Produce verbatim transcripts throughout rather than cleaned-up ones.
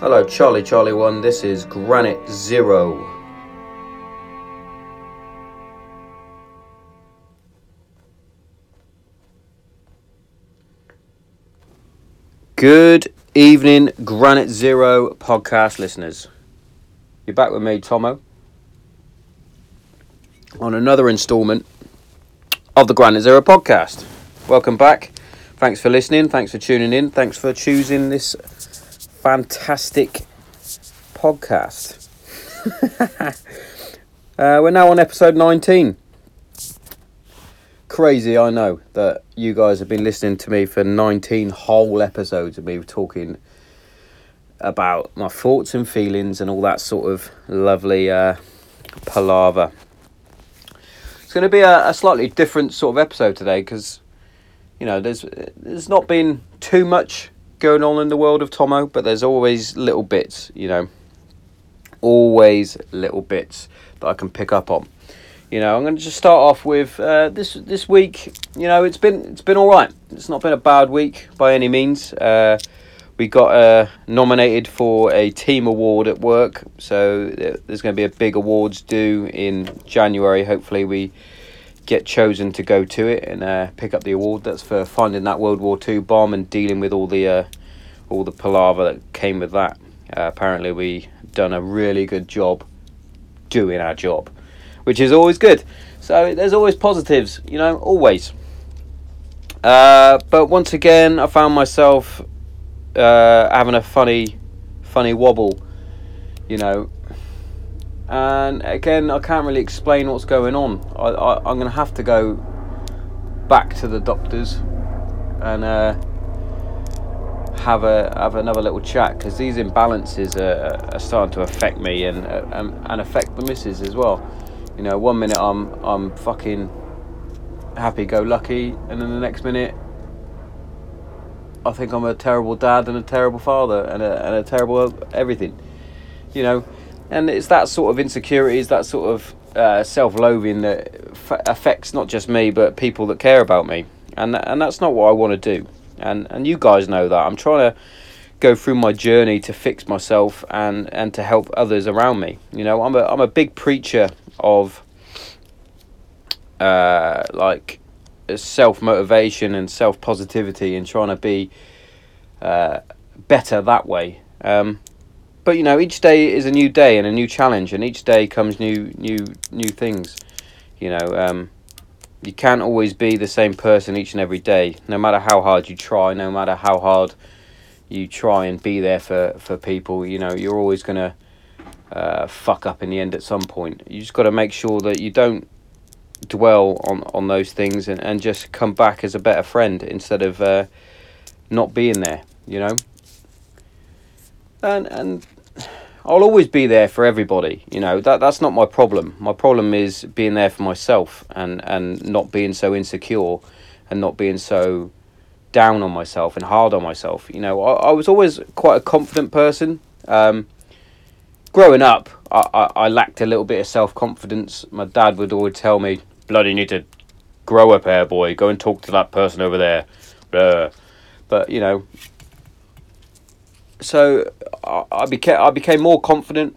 Hello Charlie Charlie One, this is Granite Zero. Good evening, Granite Zero podcast listeners. You're back with me, Tomo, on another instalment of the Granite Zero podcast. Welcome back. Thanks for listening. Thanks for tuning in. Thanks for choosing this fantastic podcast. uh, we're now on episode nineteen. Crazy, I know, that you guys have been listening to me for nineteen whole episodes of me talking about my thoughts and feelings and all that sort of lovely uh, palaver. It's going to be a, a slightly different sort of episode today because, you know, there's there's not been too much going on in the world of Tomo, but there's always little bits, you know, always little bits that I can pick up on. You know, I'm going to just start off with uh, this this week. You know, it's been it's been all right. It's not been a bad week by any means. Uh, we got uh, nominated for a team award at work, so there's going to be a big awards due in January. Hopefully, we get chosen to go to it and uh, pick up the award. That's for finding that World War Two bomb and dealing with all the uh, all the palaver that came with that. Uh, apparently, we done a really good job doing our job, which is always good. So there's always positives, you know, always. Uh, but once again, I found myself uh, having a funny, funny wobble, you know. And again, I can't really explain what's going on. I, I, I'm going to have to go back to the doctors and uh, have a have another little chat because these imbalances are, are starting to affect me and, and and affect the missus as well. You know, one minute I'm I'm fucking happy-go-lucky, and then the next minute I think I'm a terrible dad and a terrible father and a, and a terrible everything. You know. And it's that sort of insecurities, that sort of uh, self-loathing that f- affects not just me, but people that care about me. And th- and that's not what I want to do. And and you guys know that. I'm trying to go through my journey to fix myself and, and to help others around me. You know, I'm a I'm a big preacher of uh, like self-motivation and self-positivity and trying to be uh, better that way. Um, But, you know, each day is a new day and a new challenge, and each day comes new new, new things. You know, um, you can't always be the same person each and every day, no matter how hard you try, no matter how hard you try and be there for, for people. You know, you're always going to uh, fuck up in the end at some point. You just got to make sure that you don't dwell on, on those things and, and just come back as a better friend instead of uh, not being there, you know. And and I'll always be there for everybody, you know, that that's not my problem. My problem is being there for myself and, and not being so insecure and not being so down on myself and hard on myself. You know, I, I was always quite a confident person. Um, growing up, I, I, I lacked a little bit of self-confidence. My dad would always tell me, bloody need to grow up here, boy, go and talk to that person over there. Blah. But, you know... So I became I became more confident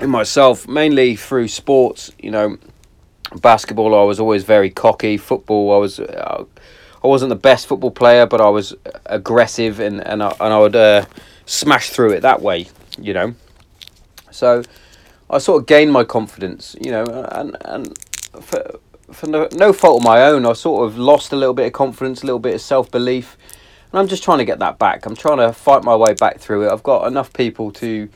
in myself, mainly through sports. You know, basketball I was always very cocky. Football I was I wasn't the best football player, but I was aggressive and and I, and I would uh, smash through it that way. You know, so I sort of gained my confidence. You know, and and for for no, no fault of my own, I sort of lost a little bit of confidence, a little bit of self belief. And I'm just trying to get that back. I'm trying to fight my way back through it. I've got enough people to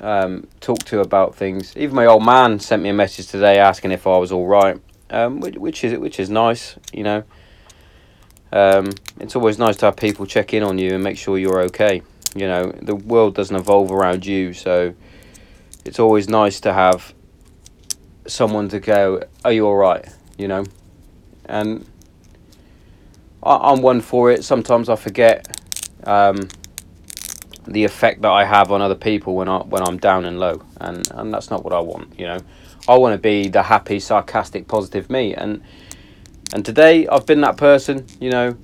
um, talk to about things. Even my old man sent me a message today asking if I was all right, um, which, which is which is nice, you know. Um, it's always nice to have people check in on you and make sure you're okay. You know, the world doesn't evolve around you, so it's always nice to have someone to go, "Are you all right?" You know, and. I'm one for it. Sometimes I forget um, the effect that I have on other people when I when I'm down and low, and, and that's not what I want. You know, I want to be the happy, sarcastic, positive me, and and today I've been that person. You know,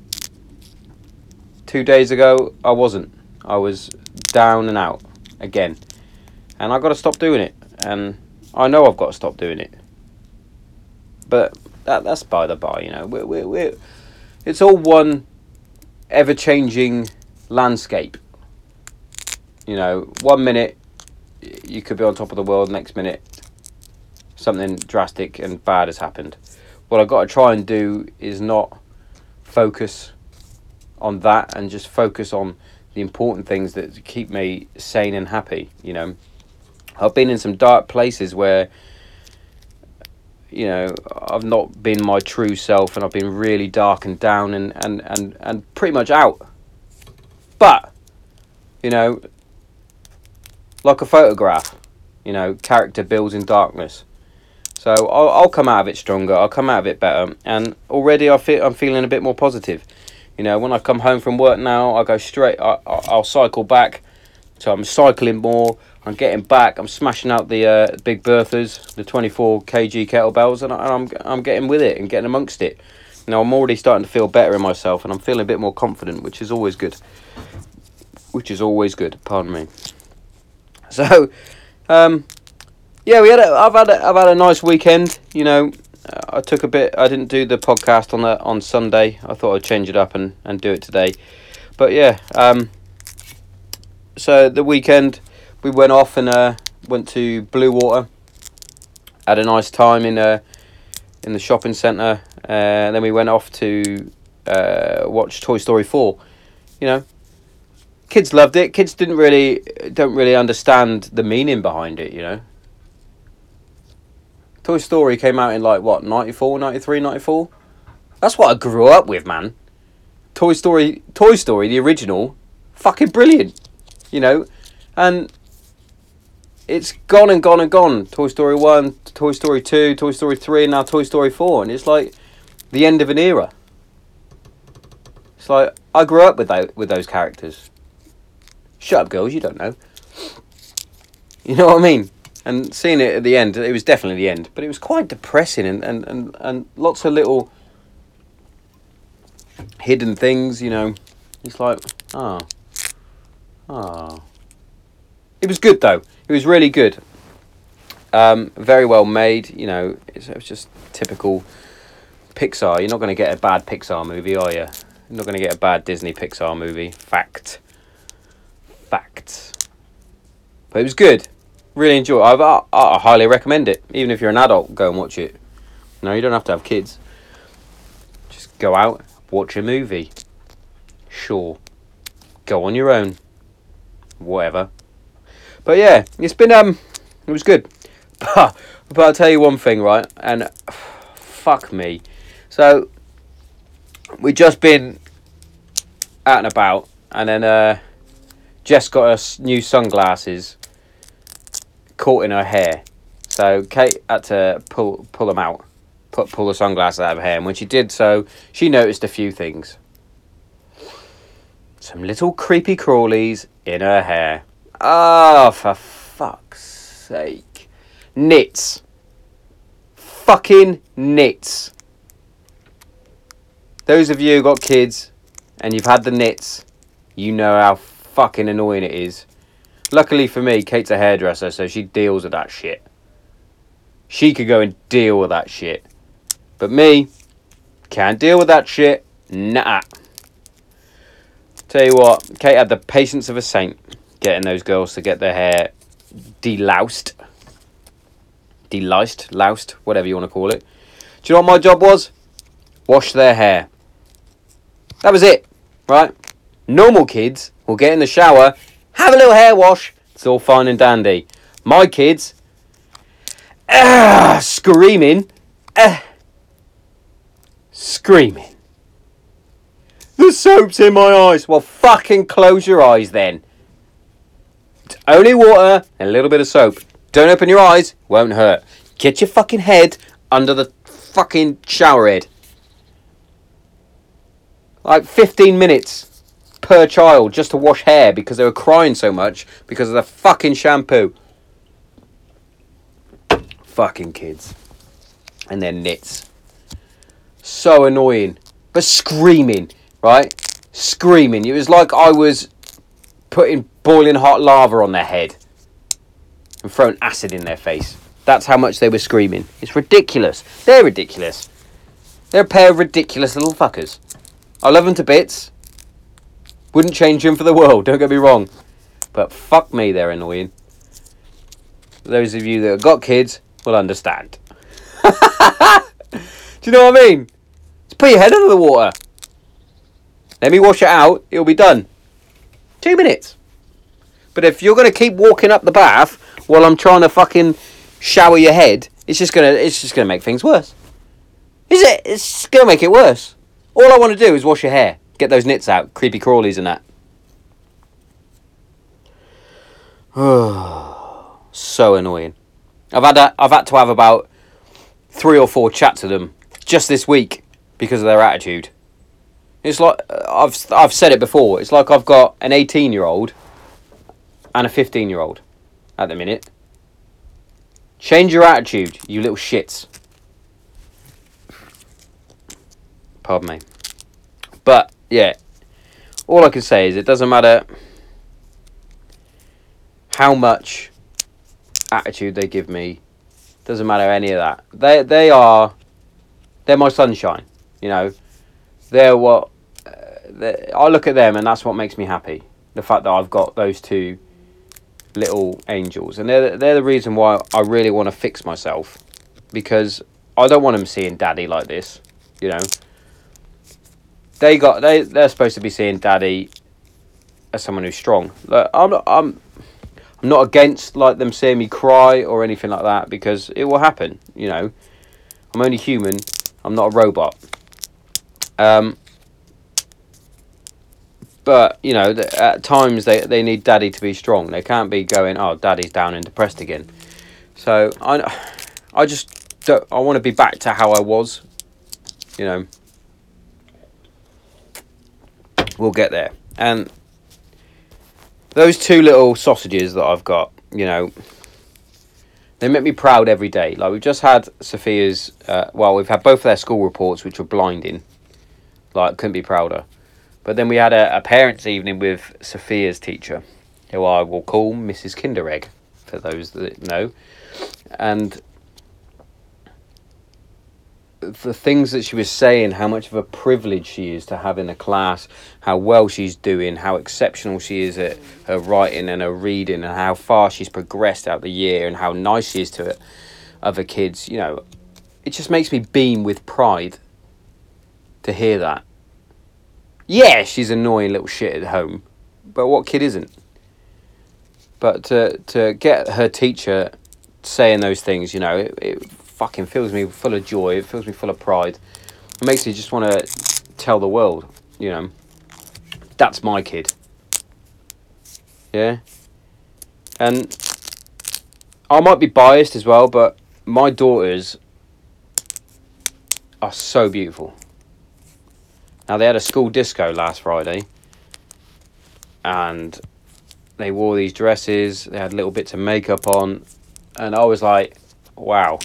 two days ago I wasn't. I was down and out again. And I've got to stop doing it. And I know I've got to stop doing it. But that, that's by the by, you know. We're, we're, we're, it's all one ever-changing landscape. You know, one minute you could be on top of the world, next minute something drastic and bad has happened. What I've got to try and do is not focus on that and just focus on the important things that keep me sane and happy, you know. I've been in some dark places where, you know, I've not been my true self and I've been really dark and down and, and, and, and pretty much out. But, you know, like a photograph, you know, character builds in darkness. So I'll, I'll come out of it stronger, I'll come out of it better. And already I feel, I'm feeling a bit more positive. You know, when I come home from work now, I go straight, I, I, I'll cycle back. So I'm cycling more, I'm getting back, I'm smashing out the uh, Big Berthas, the twenty-four kilogram kettlebells, and, I, and I'm I'm getting with it and getting amongst it. Now I'm already starting to feel better in myself and I'm feeling a bit more confident, which is always good. Which is always good, pardon me. So, um, yeah, we had a, I've had a, I've had a nice weekend, you know. I took a bit, I didn't do the podcast on the, on Sunday. I thought I'd change it up and, and do it today. But yeah, um, so the weekend we went off and uh, went to Blue Water. Had a nice time in uh, in the shopping centre. Uh, and then we went off to uh, watch Toy Story four. You know, kids loved it. Kids didn't really, don't really understand the meaning behind it, you know. Toy Story came out in like, what, ninety-four, ninety-three, ninety-four? That's what I grew up with, man. Toy Story, Toy Story, the original, fucking brilliant. You know, and it's gone and gone and gone. Toy Story one, Toy Story two, Toy Story three, and now Toy Story four. And it's like the end of an era. It's like, I grew up with, that, with those characters. Shut up, girls, you don't know. You know what I mean? And seeing it at the end, it was definitely the end. But it was quite depressing and, and, and, and lots of little hidden things, you know. It's like, ah. Oh. Oh. It was good though. It was really good. Um, very well made, you know. It's, it was just typical Pixar. You're not going to get a bad Pixar movie, are you? You're not going to get a bad Disney Pixar movie. Fact. Fact. But it was good. Really enjoyed it. I, I, I highly recommend it. Even if you're an adult, go and watch it. No, you don't have to have kids. Just go out, watch a movie. Sure. Go on your own. Whatever, but yeah, it's been um, it was good, but but I'll tell you one thing, right? And fuck me, so we just been out and about, and then uh, Jess got us new sunglasses caught in her hair, so Kate had to pull pull them out, put pull the sunglasses out of her hair, and when she did so, she noticed a few things. Some little creepy crawlies in her hair. Oh, for fuck's sake. Nits. Fucking nits. Those of you who got kids and you've had the nits, you know how fucking annoying it is. Luckily for me, Kate's a hairdresser, so she deals with that shit. She could go and deal with that shit. But me, can't deal with that shit. Nah. Tell you what, Kate had the patience of a saint getting those girls to get their hair de-loused. De-liced, loused, whatever you want to call it. Do you know what my job was? Wash their hair. That was it, right? Normal kids will get in the shower, have a little hair wash, it's all fine and dandy. My kids, ah, screaming, ah, screaming. The soap's in my eyes. Well, fucking close your eyes then. It's only water and a little bit of soap. Don't open your eyes. Won't hurt. Get your fucking head under the fucking shower head. Like fifteen minutes per child just to wash hair because they were crying so much because of the fucking shampoo. Fucking kids. And their nits. So annoying. But screaming. Right? Screaming. It was like I was putting boiling hot lava on their head and throwing acid in their face. That's how much they were screaming. It's ridiculous. They're ridiculous. They're a pair of ridiculous little fuckers. I love them to bits. Wouldn't change them for the world, don't get me wrong. But fuck me, they're annoying. Those of you that have got kids will understand. Do you know what I mean? Just put your head under the water. Let me wash it out, it'll be done. Two minutes. But if you're going to keep walking up the bath while I'm trying to fucking shower your head, it's just going to it's just going to make things worse. Is it? It's going to make it worse. All I want to do is wash your hair. Get those nits out. Creepy crawlies and that. Oh, so annoying. I've had a, I've had to have about three or four chats with them just this week because of their attitude. It's like, I've I've said it before, it's like I've got an eighteen-year-old and a fifteen-year-old at the minute. Change your attitude, you little shits. Pardon me. But, yeah, all I can say is it doesn't matter how much attitude they give me. Doesn't matter any of that. They they are, they're my sunshine, you know. They're what, uh, they're, I look at them and that's what makes me happy. The fact that I've got those two little angels. And they're, they're the reason why I really want to fix myself. Because I don't want them seeing Daddy like this, you know. They got they they're supposed to be seeing Daddy as someone who's strong. Like, I'm not I'm I'm not against like them seeing me cry or anything like that because it will happen, you know. I'm only human. I'm not a robot. Um. But you know, th- at times they they need Daddy to be strong. They can't be going, oh, Daddy's down and depressed again. So I I just don't, I want to be back to how I was, you know. We'll get there. And those two little sausages that I've got, you know, they make me proud every day. Like, we've just had Sophia's, uh, well, we've had both of their school reports, which were blinding. Like, couldn't be prouder. But then we had a, a parents' evening with Sophia's teacher, who I will call Missus Kinderegg, for those that know. And the things that she was saying, how much of a privilege she is to have in a class, how well she's doing, how exceptional she is at her writing and her reading, and how far she's progressed out the year, and how nice she is to other kids. You know, it just makes me beam with pride to hear that. Yeah, she's an annoying little shit at home, but what kid isn't? But to to get her teacher saying those things, you know, it, it fucking fills me full of joy. It fills me full of pride. It makes me just want to tell the world, you know, that's my kid. Yeah. And I might be biased as well, but my daughters are so beautiful. Now, they had a school disco last Friday, and they wore these dresses. They had little bits of makeup on, and I was like, wow.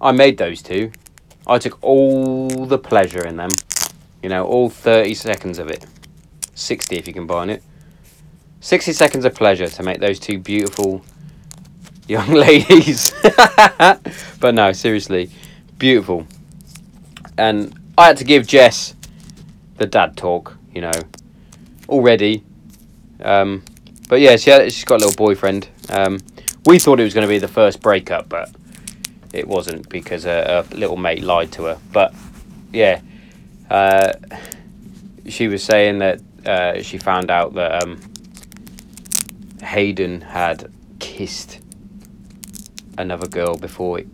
I made those two. I took all the pleasure in them. You know, all thirty seconds of it. sixty if you combine it. sixty seconds of pleasure to make those two beautiful young ladies. But no, seriously. Beautiful. And I had to give Jess the dad talk, you know. Already. Um, but yeah, she had, she's got a little boyfriend. Um, we thought it was going to be the first breakup, but it wasn't, because her, her little mate lied to her. But yeah, uh, she was saying that uh, she found out that um, Hayden had kissed another girl before he,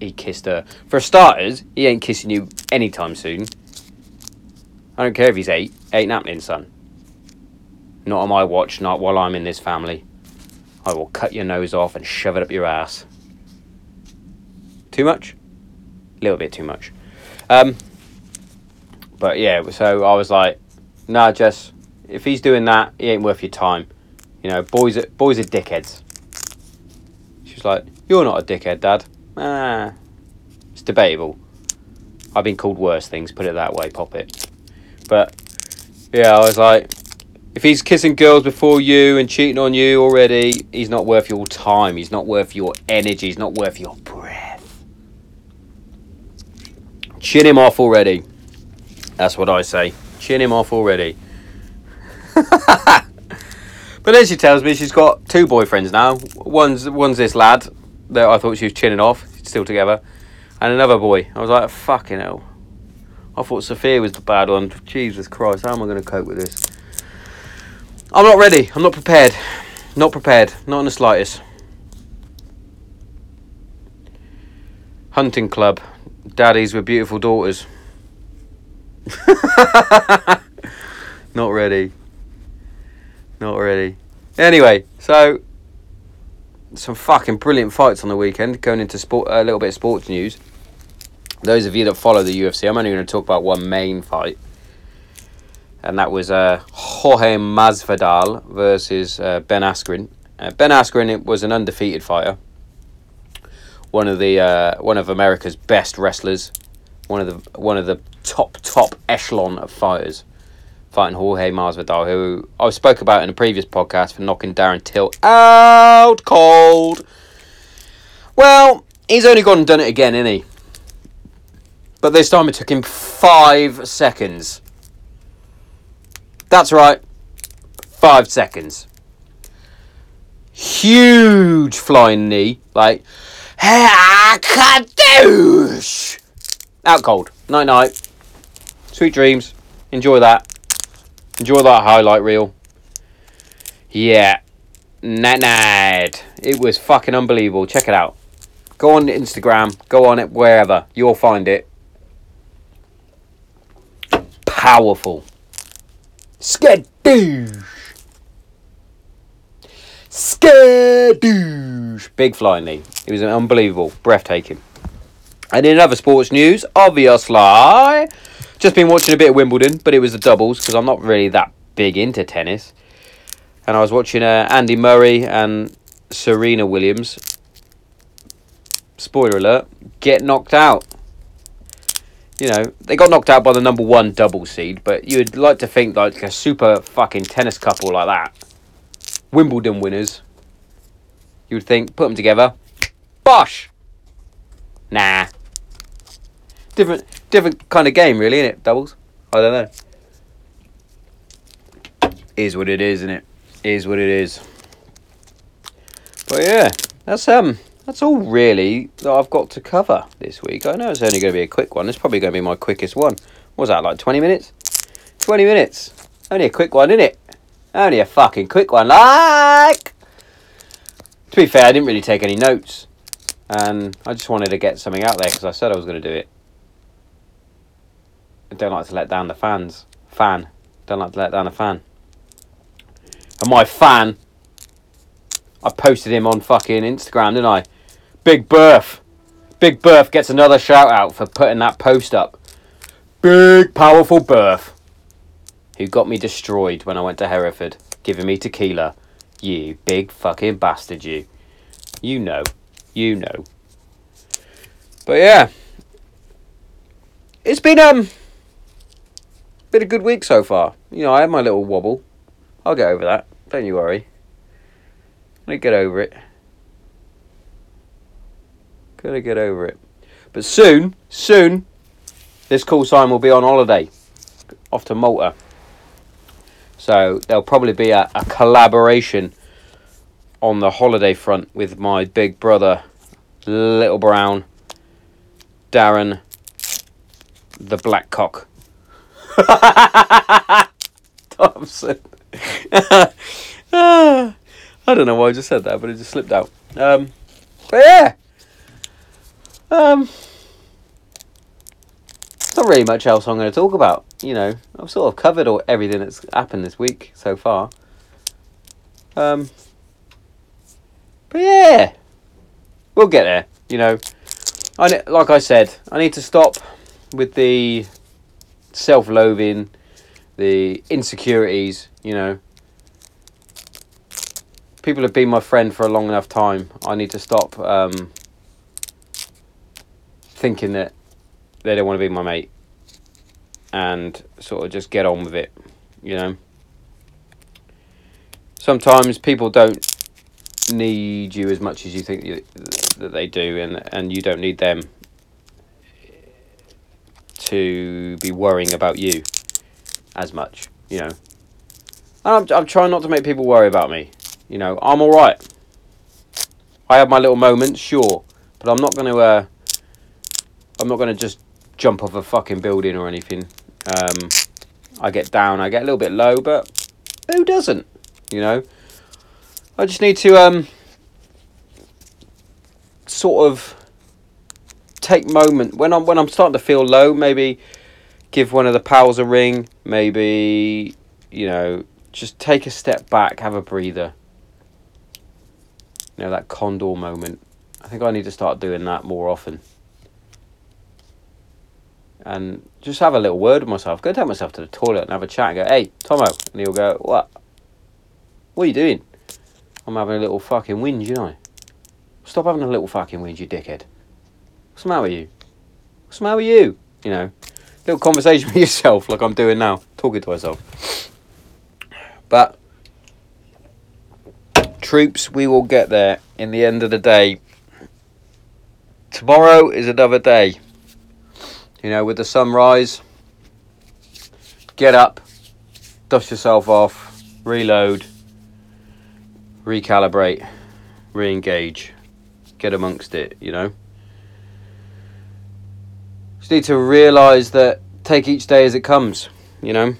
he kissed her. For starters, he ain't kissing you anytime soon. I don't care if he's eight. Ain't happening, son. Not on my watch, not while I'm in this family. I will cut your nose off and shove it up your ass. Too much? A little bit too much. Um, but yeah, so I was like, nah, Jess, if he's doing that, he ain't worth your time. You know, boys are, boys are dickheads. She's like, you're not a dickhead, Dad. Ah, it's debatable. I've been called worse things, put it that way, pop it. But yeah, I was like, If he's kissing girls before you and cheating on you already, he's not worth your time. He's not worth your energy. He's not worth your breath. Chin him off already. That's what I say. Chin him off already. But then she tells me she's got two boyfriends now. One's one's this lad that I thought she was chinning off. Still together. And another boy. I was like, fucking hell. I thought Sophia was the bad one. Jesus Christ, how am I going to cope with this? I'm not ready. I'm not prepared. Not prepared. Not in the slightest. Hunting club. Daddies with beautiful daughters. Not ready. Not ready. Anyway, so some fucking brilliant fights on the weekend. Going into sport, a little bit of sports news. Those of you that follow the U F C, I'm only going to talk about one main fight. And that was uh, Jorge Masvidal versus uh, Ben Askren. Uh, Ben Askren was an undefeated fighter, one of the uh, one of America's best wrestlers, one of the one of the top top echelon of fighters, fighting Jorge Masvidal, who I spoke about in a previous podcast for knocking Darren Till out cold. Well, he's only gone and done it again, isn't he? But this time it took him five seconds. That's right, five seconds. Huge flying knee, like, ha-kadoosh! Out cold, night-night. Sweet dreams, enjoy that. Enjoy that highlight reel. Yeah, night-night. It was fucking unbelievable, check it out. Go on Instagram, go on it wherever, you'll find it. Powerful. Skadoosh. Skadoosh. Big flying knee. It was an unbelievable, breathtaking. And in other sports news, obviously, just been watching a bit of Wimbledon, but it was the doubles because I'm not really that big into tennis. And I was watching uh, Andy Murray and Serena Williams. Spoiler alert, get knocked out. You know, they got knocked out by the number one double seed, but you would like to think like a super fucking tennis couple like that. Wimbledon winners. You would think, put them together. Bosh! Nah. Different different kind of game, really, innit? Doubles? I don't know. Is what it is, innit? Is what it is. But yeah, that's um... that's all really that I've got to cover this week. I know it's only going to be a quick one. It's probably going to be my quickest one. What was that, like twenty minutes? twenty minutes. Only a quick one, innit? Only a fucking quick one. Like! To be fair, I didn't really take any notes. And I just wanted to get something out there because I said I was going to do it. I don't like to let down the fans. Fan. Don't like to let down a fan. And my fan, I posted him on fucking Instagram, didn't I? Big Berth. Big Berth gets another shout out for putting that post up. Big powerful Berth. Who got me destroyed when I went to Hereford. Giving me tequila. You big fucking bastard you. You know. You know. But yeah. It's been um been a good week so far. You know, I had my little wobble. I'll get over that. Don't you worry. Gonna get over it. Gonna get over it. But soon, soon, this call sign will be on holiday. Off to Malta. So there'll probably be a, a collaboration on the holiday front with my big brother, Little Brown, Darren, the Black Cock. Thompson. ah. I don't know why I just said that, but it just slipped out. Um, but yeah. Um, there's not really much else I'm going to talk about. You know, I've sort of covered all, everything that's happened this week so far. Um, but yeah. We'll get there, you know. I ne- like I said, I need to stop with the self-loathing, the insecurities, you know. People have been my friend for a long enough time. I need to stop um, thinking that they don't want to be my mate and sort of just get on with it, you know. sometimes people don't need you as much as you think you, that they do, and, and you don't need them to be worrying about you as much, you know. I'm, I'm trying not to make people worry about me, you know. I'm all right. I have my little moments, sure, but I'm not going to, uh, I'm not going to just jump off a fucking building or anything. Um, I get down, I get a little bit low, but who doesn't, you know? I just need to um, sort of take moment when I'm when I'm starting to feel low. Maybe give one of the pals a ring. Maybe, you know, just take a step back, have a breather. You know, that condor moment. I think I need to start doing that more often. And just have a little word with myself. Go take myself to the toilet and have a chat. And go, hey, Tomo, and he'll go, what? What are you doing? I'm having a little fucking whinge, you know. Stop having a little fucking whinge, you dickhead. What's the matter with you? What's the matter with you? You know, little conversation with yourself, like I'm doing now, talking to myself. But, troops, we will get there in the end of the day. Tomorrow is another day. You know, with the sunrise, get up, dust yourself off, reload. Recalibrate, re-engage, get amongst it, you know. Just need to realise that take each day as it comes, you know.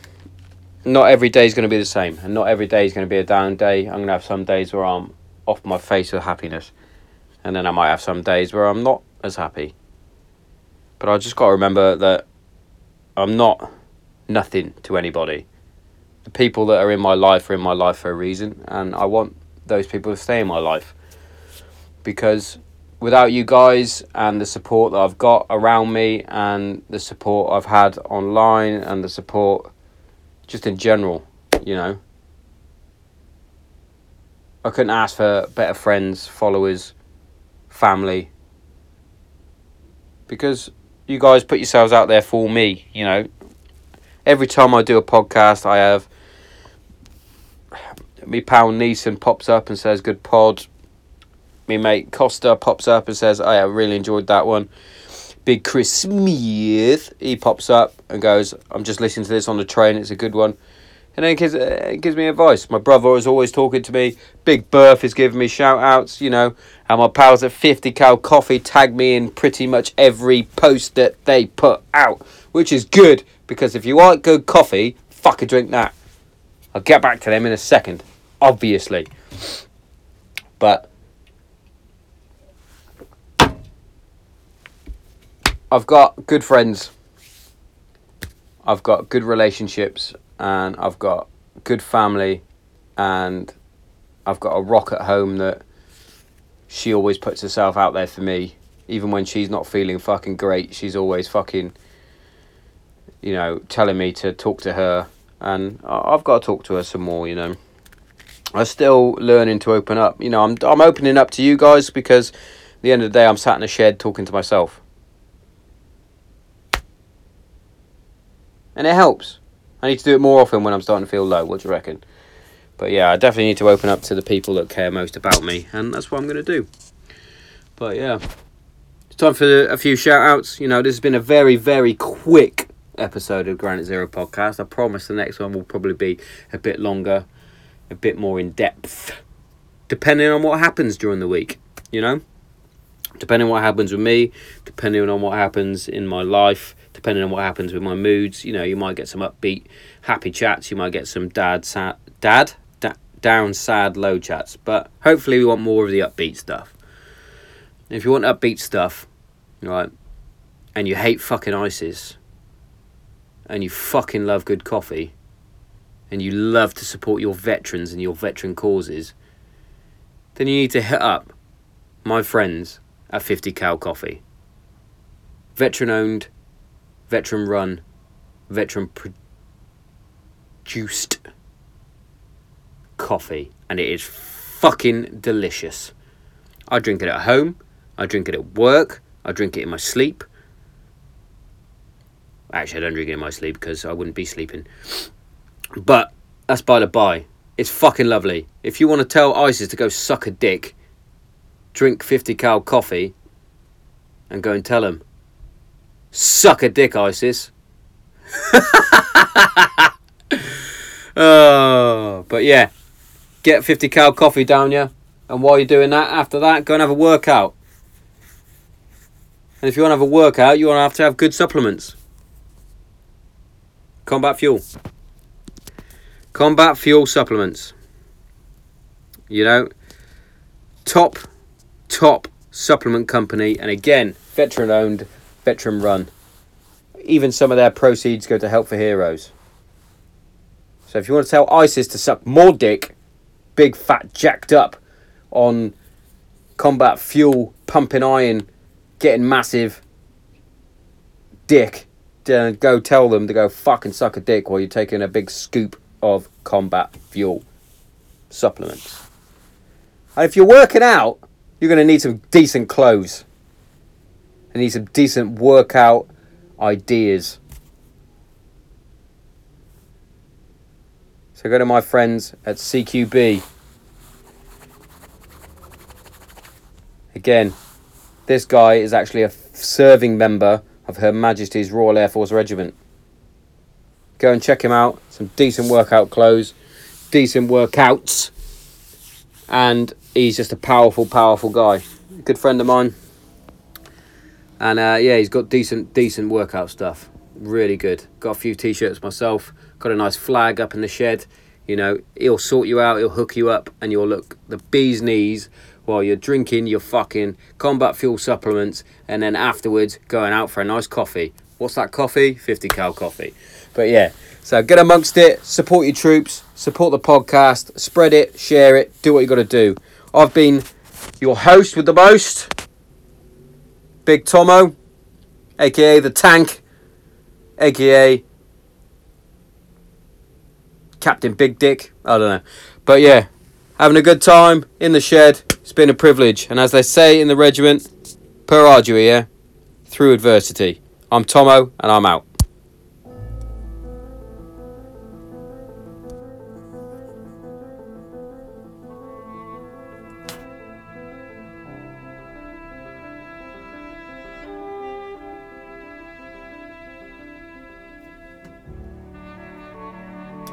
Not every day is going to be the same, and not every day is going to be a down day. I'm going to have some days where I'm off my face with happiness, and then I might have some days where I'm not as happy. But I just got to remember that I'm not nothing to anybody. The people that are in my life are in my life for a reason, and I want those people to stay in my life, because without you guys and the support that I've got around me and the support I've had online and the support just in general, you know, I couldn't ask for better friends, followers, family, because you guys put yourselves out there for me, you know. Every time I do a podcast, I have me pal Neeson pops up and says, good pod. Me mate Costa pops up and says, oh, yeah, I really enjoyed that one. Big Chris Smith, he pops up and goes, I'm just listening to this on the train, it's a good one. And then it gives, it gives me advice. My brother is always talking to me. Big Berth is giving me shout-outs, you know. And my pals at fifty Cal Coffee tag me in pretty much every post that they put out, which is good, because if you want good coffee, fucking drink that. I'll get back to them in a second, obviously. But I've got good friends. I've got good relationships. And I've got good family. And I've got a rock at home that she always puts herself out there for me. Even when she's not feeling fucking great, she's always fucking, you know, telling me to talk to her. And I've got to talk to her some more, you know. I'm still learning to open up. You know, I'm I'm opening up to you guys, because at the end of the day, I'm sat in a shed talking to myself. And it helps. I need to do it more often when I'm starting to feel low. What do you reckon? But yeah, I definitely need to open up to the people that care most about me. And that's what I'm going to do. But yeah. It's time for a few shout-outs. You know, this has been a very, very quick episode of Granite Zero Podcast. I promise the next one will probably be a bit longer, a bit more in depth, depending on what happens during the week, you know, depending on what happens with me, depending on what happens in my life, depending on what happens with my moods. You know, you might get some upbeat, happy chats, you might get some dad sad dad da- down sad low chats, but hopefully we want more of the upbeat stuff. And if you want upbeat stuff, right, and you hate fucking ISIS, and you fucking love good coffee, and you love to support your veterans and your veteran causes, then you need to hit up my friends at fifty Cal Coffee. Veteran-owned, veteran-run, veteran-produced coffee, and it is fucking delicious. I drink it at home, I drink it at work, I drink it in my sleep. Actually, I don't drink it in my sleep because I wouldn't be sleeping. But that's by the by. It's fucking lovely. If you want to tell ISIS to go suck a dick, drink fifty cal coffee and go and tell them, suck a dick, ISIS. Oh, but yeah, get fifty cal coffee down you, and while you're doing that, after that, go and have a workout. And if you want to have a workout, you want to have to have good supplements. Combat Fuel. Combat Fuel supplements. You know, top, top supplement company. And again, veteran owned, veteran run. Even some of their proceeds go to Help for Heroes. So if you want to tell ISIS to suck more dick, big, fat, jacked up on Combat Fuel, pumping iron, getting massive dick, uh, go tell them to go fucking suck a dick while you're taking a big scoop of Combat Fuel supplements. And if you're working out, you're going to need some decent clothes. You need some decent workout ideas. So go to my friends at C Q B. Again, this guy is actually a serving member of Her Majesty's Royal Air Force Regiment. Go and check him out. Some decent workout clothes, decent workouts. And he's just a powerful, powerful guy. A good friend of mine. And uh, yeah, he's got decent, decent workout stuff. Really good. Got a few t-shirts myself. Got a nice flag up in the shed. You know, he'll sort you out, he'll hook you up, and you'll look the bee's knees while you're drinking your fucking Combat Fuel supplements, and then afterwards going out for a nice coffee. What's that coffee? fifty cal coffee. But yeah, so get amongst it, support your troops, support the podcast, spread it, share it, do what you got to do. I've been your host with the most, Big Tomo, aka The Tank, aka Captain Big Dick, I don't know. But yeah, having a good time in the shed. It's been a privilege. And as they say in the regiment, per ardua, yeah? Through adversity. I'm Tomo, and I'm out.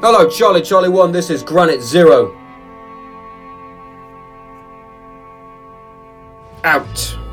Hello, Charlie, Charlie One. This is Granite Zero. Out.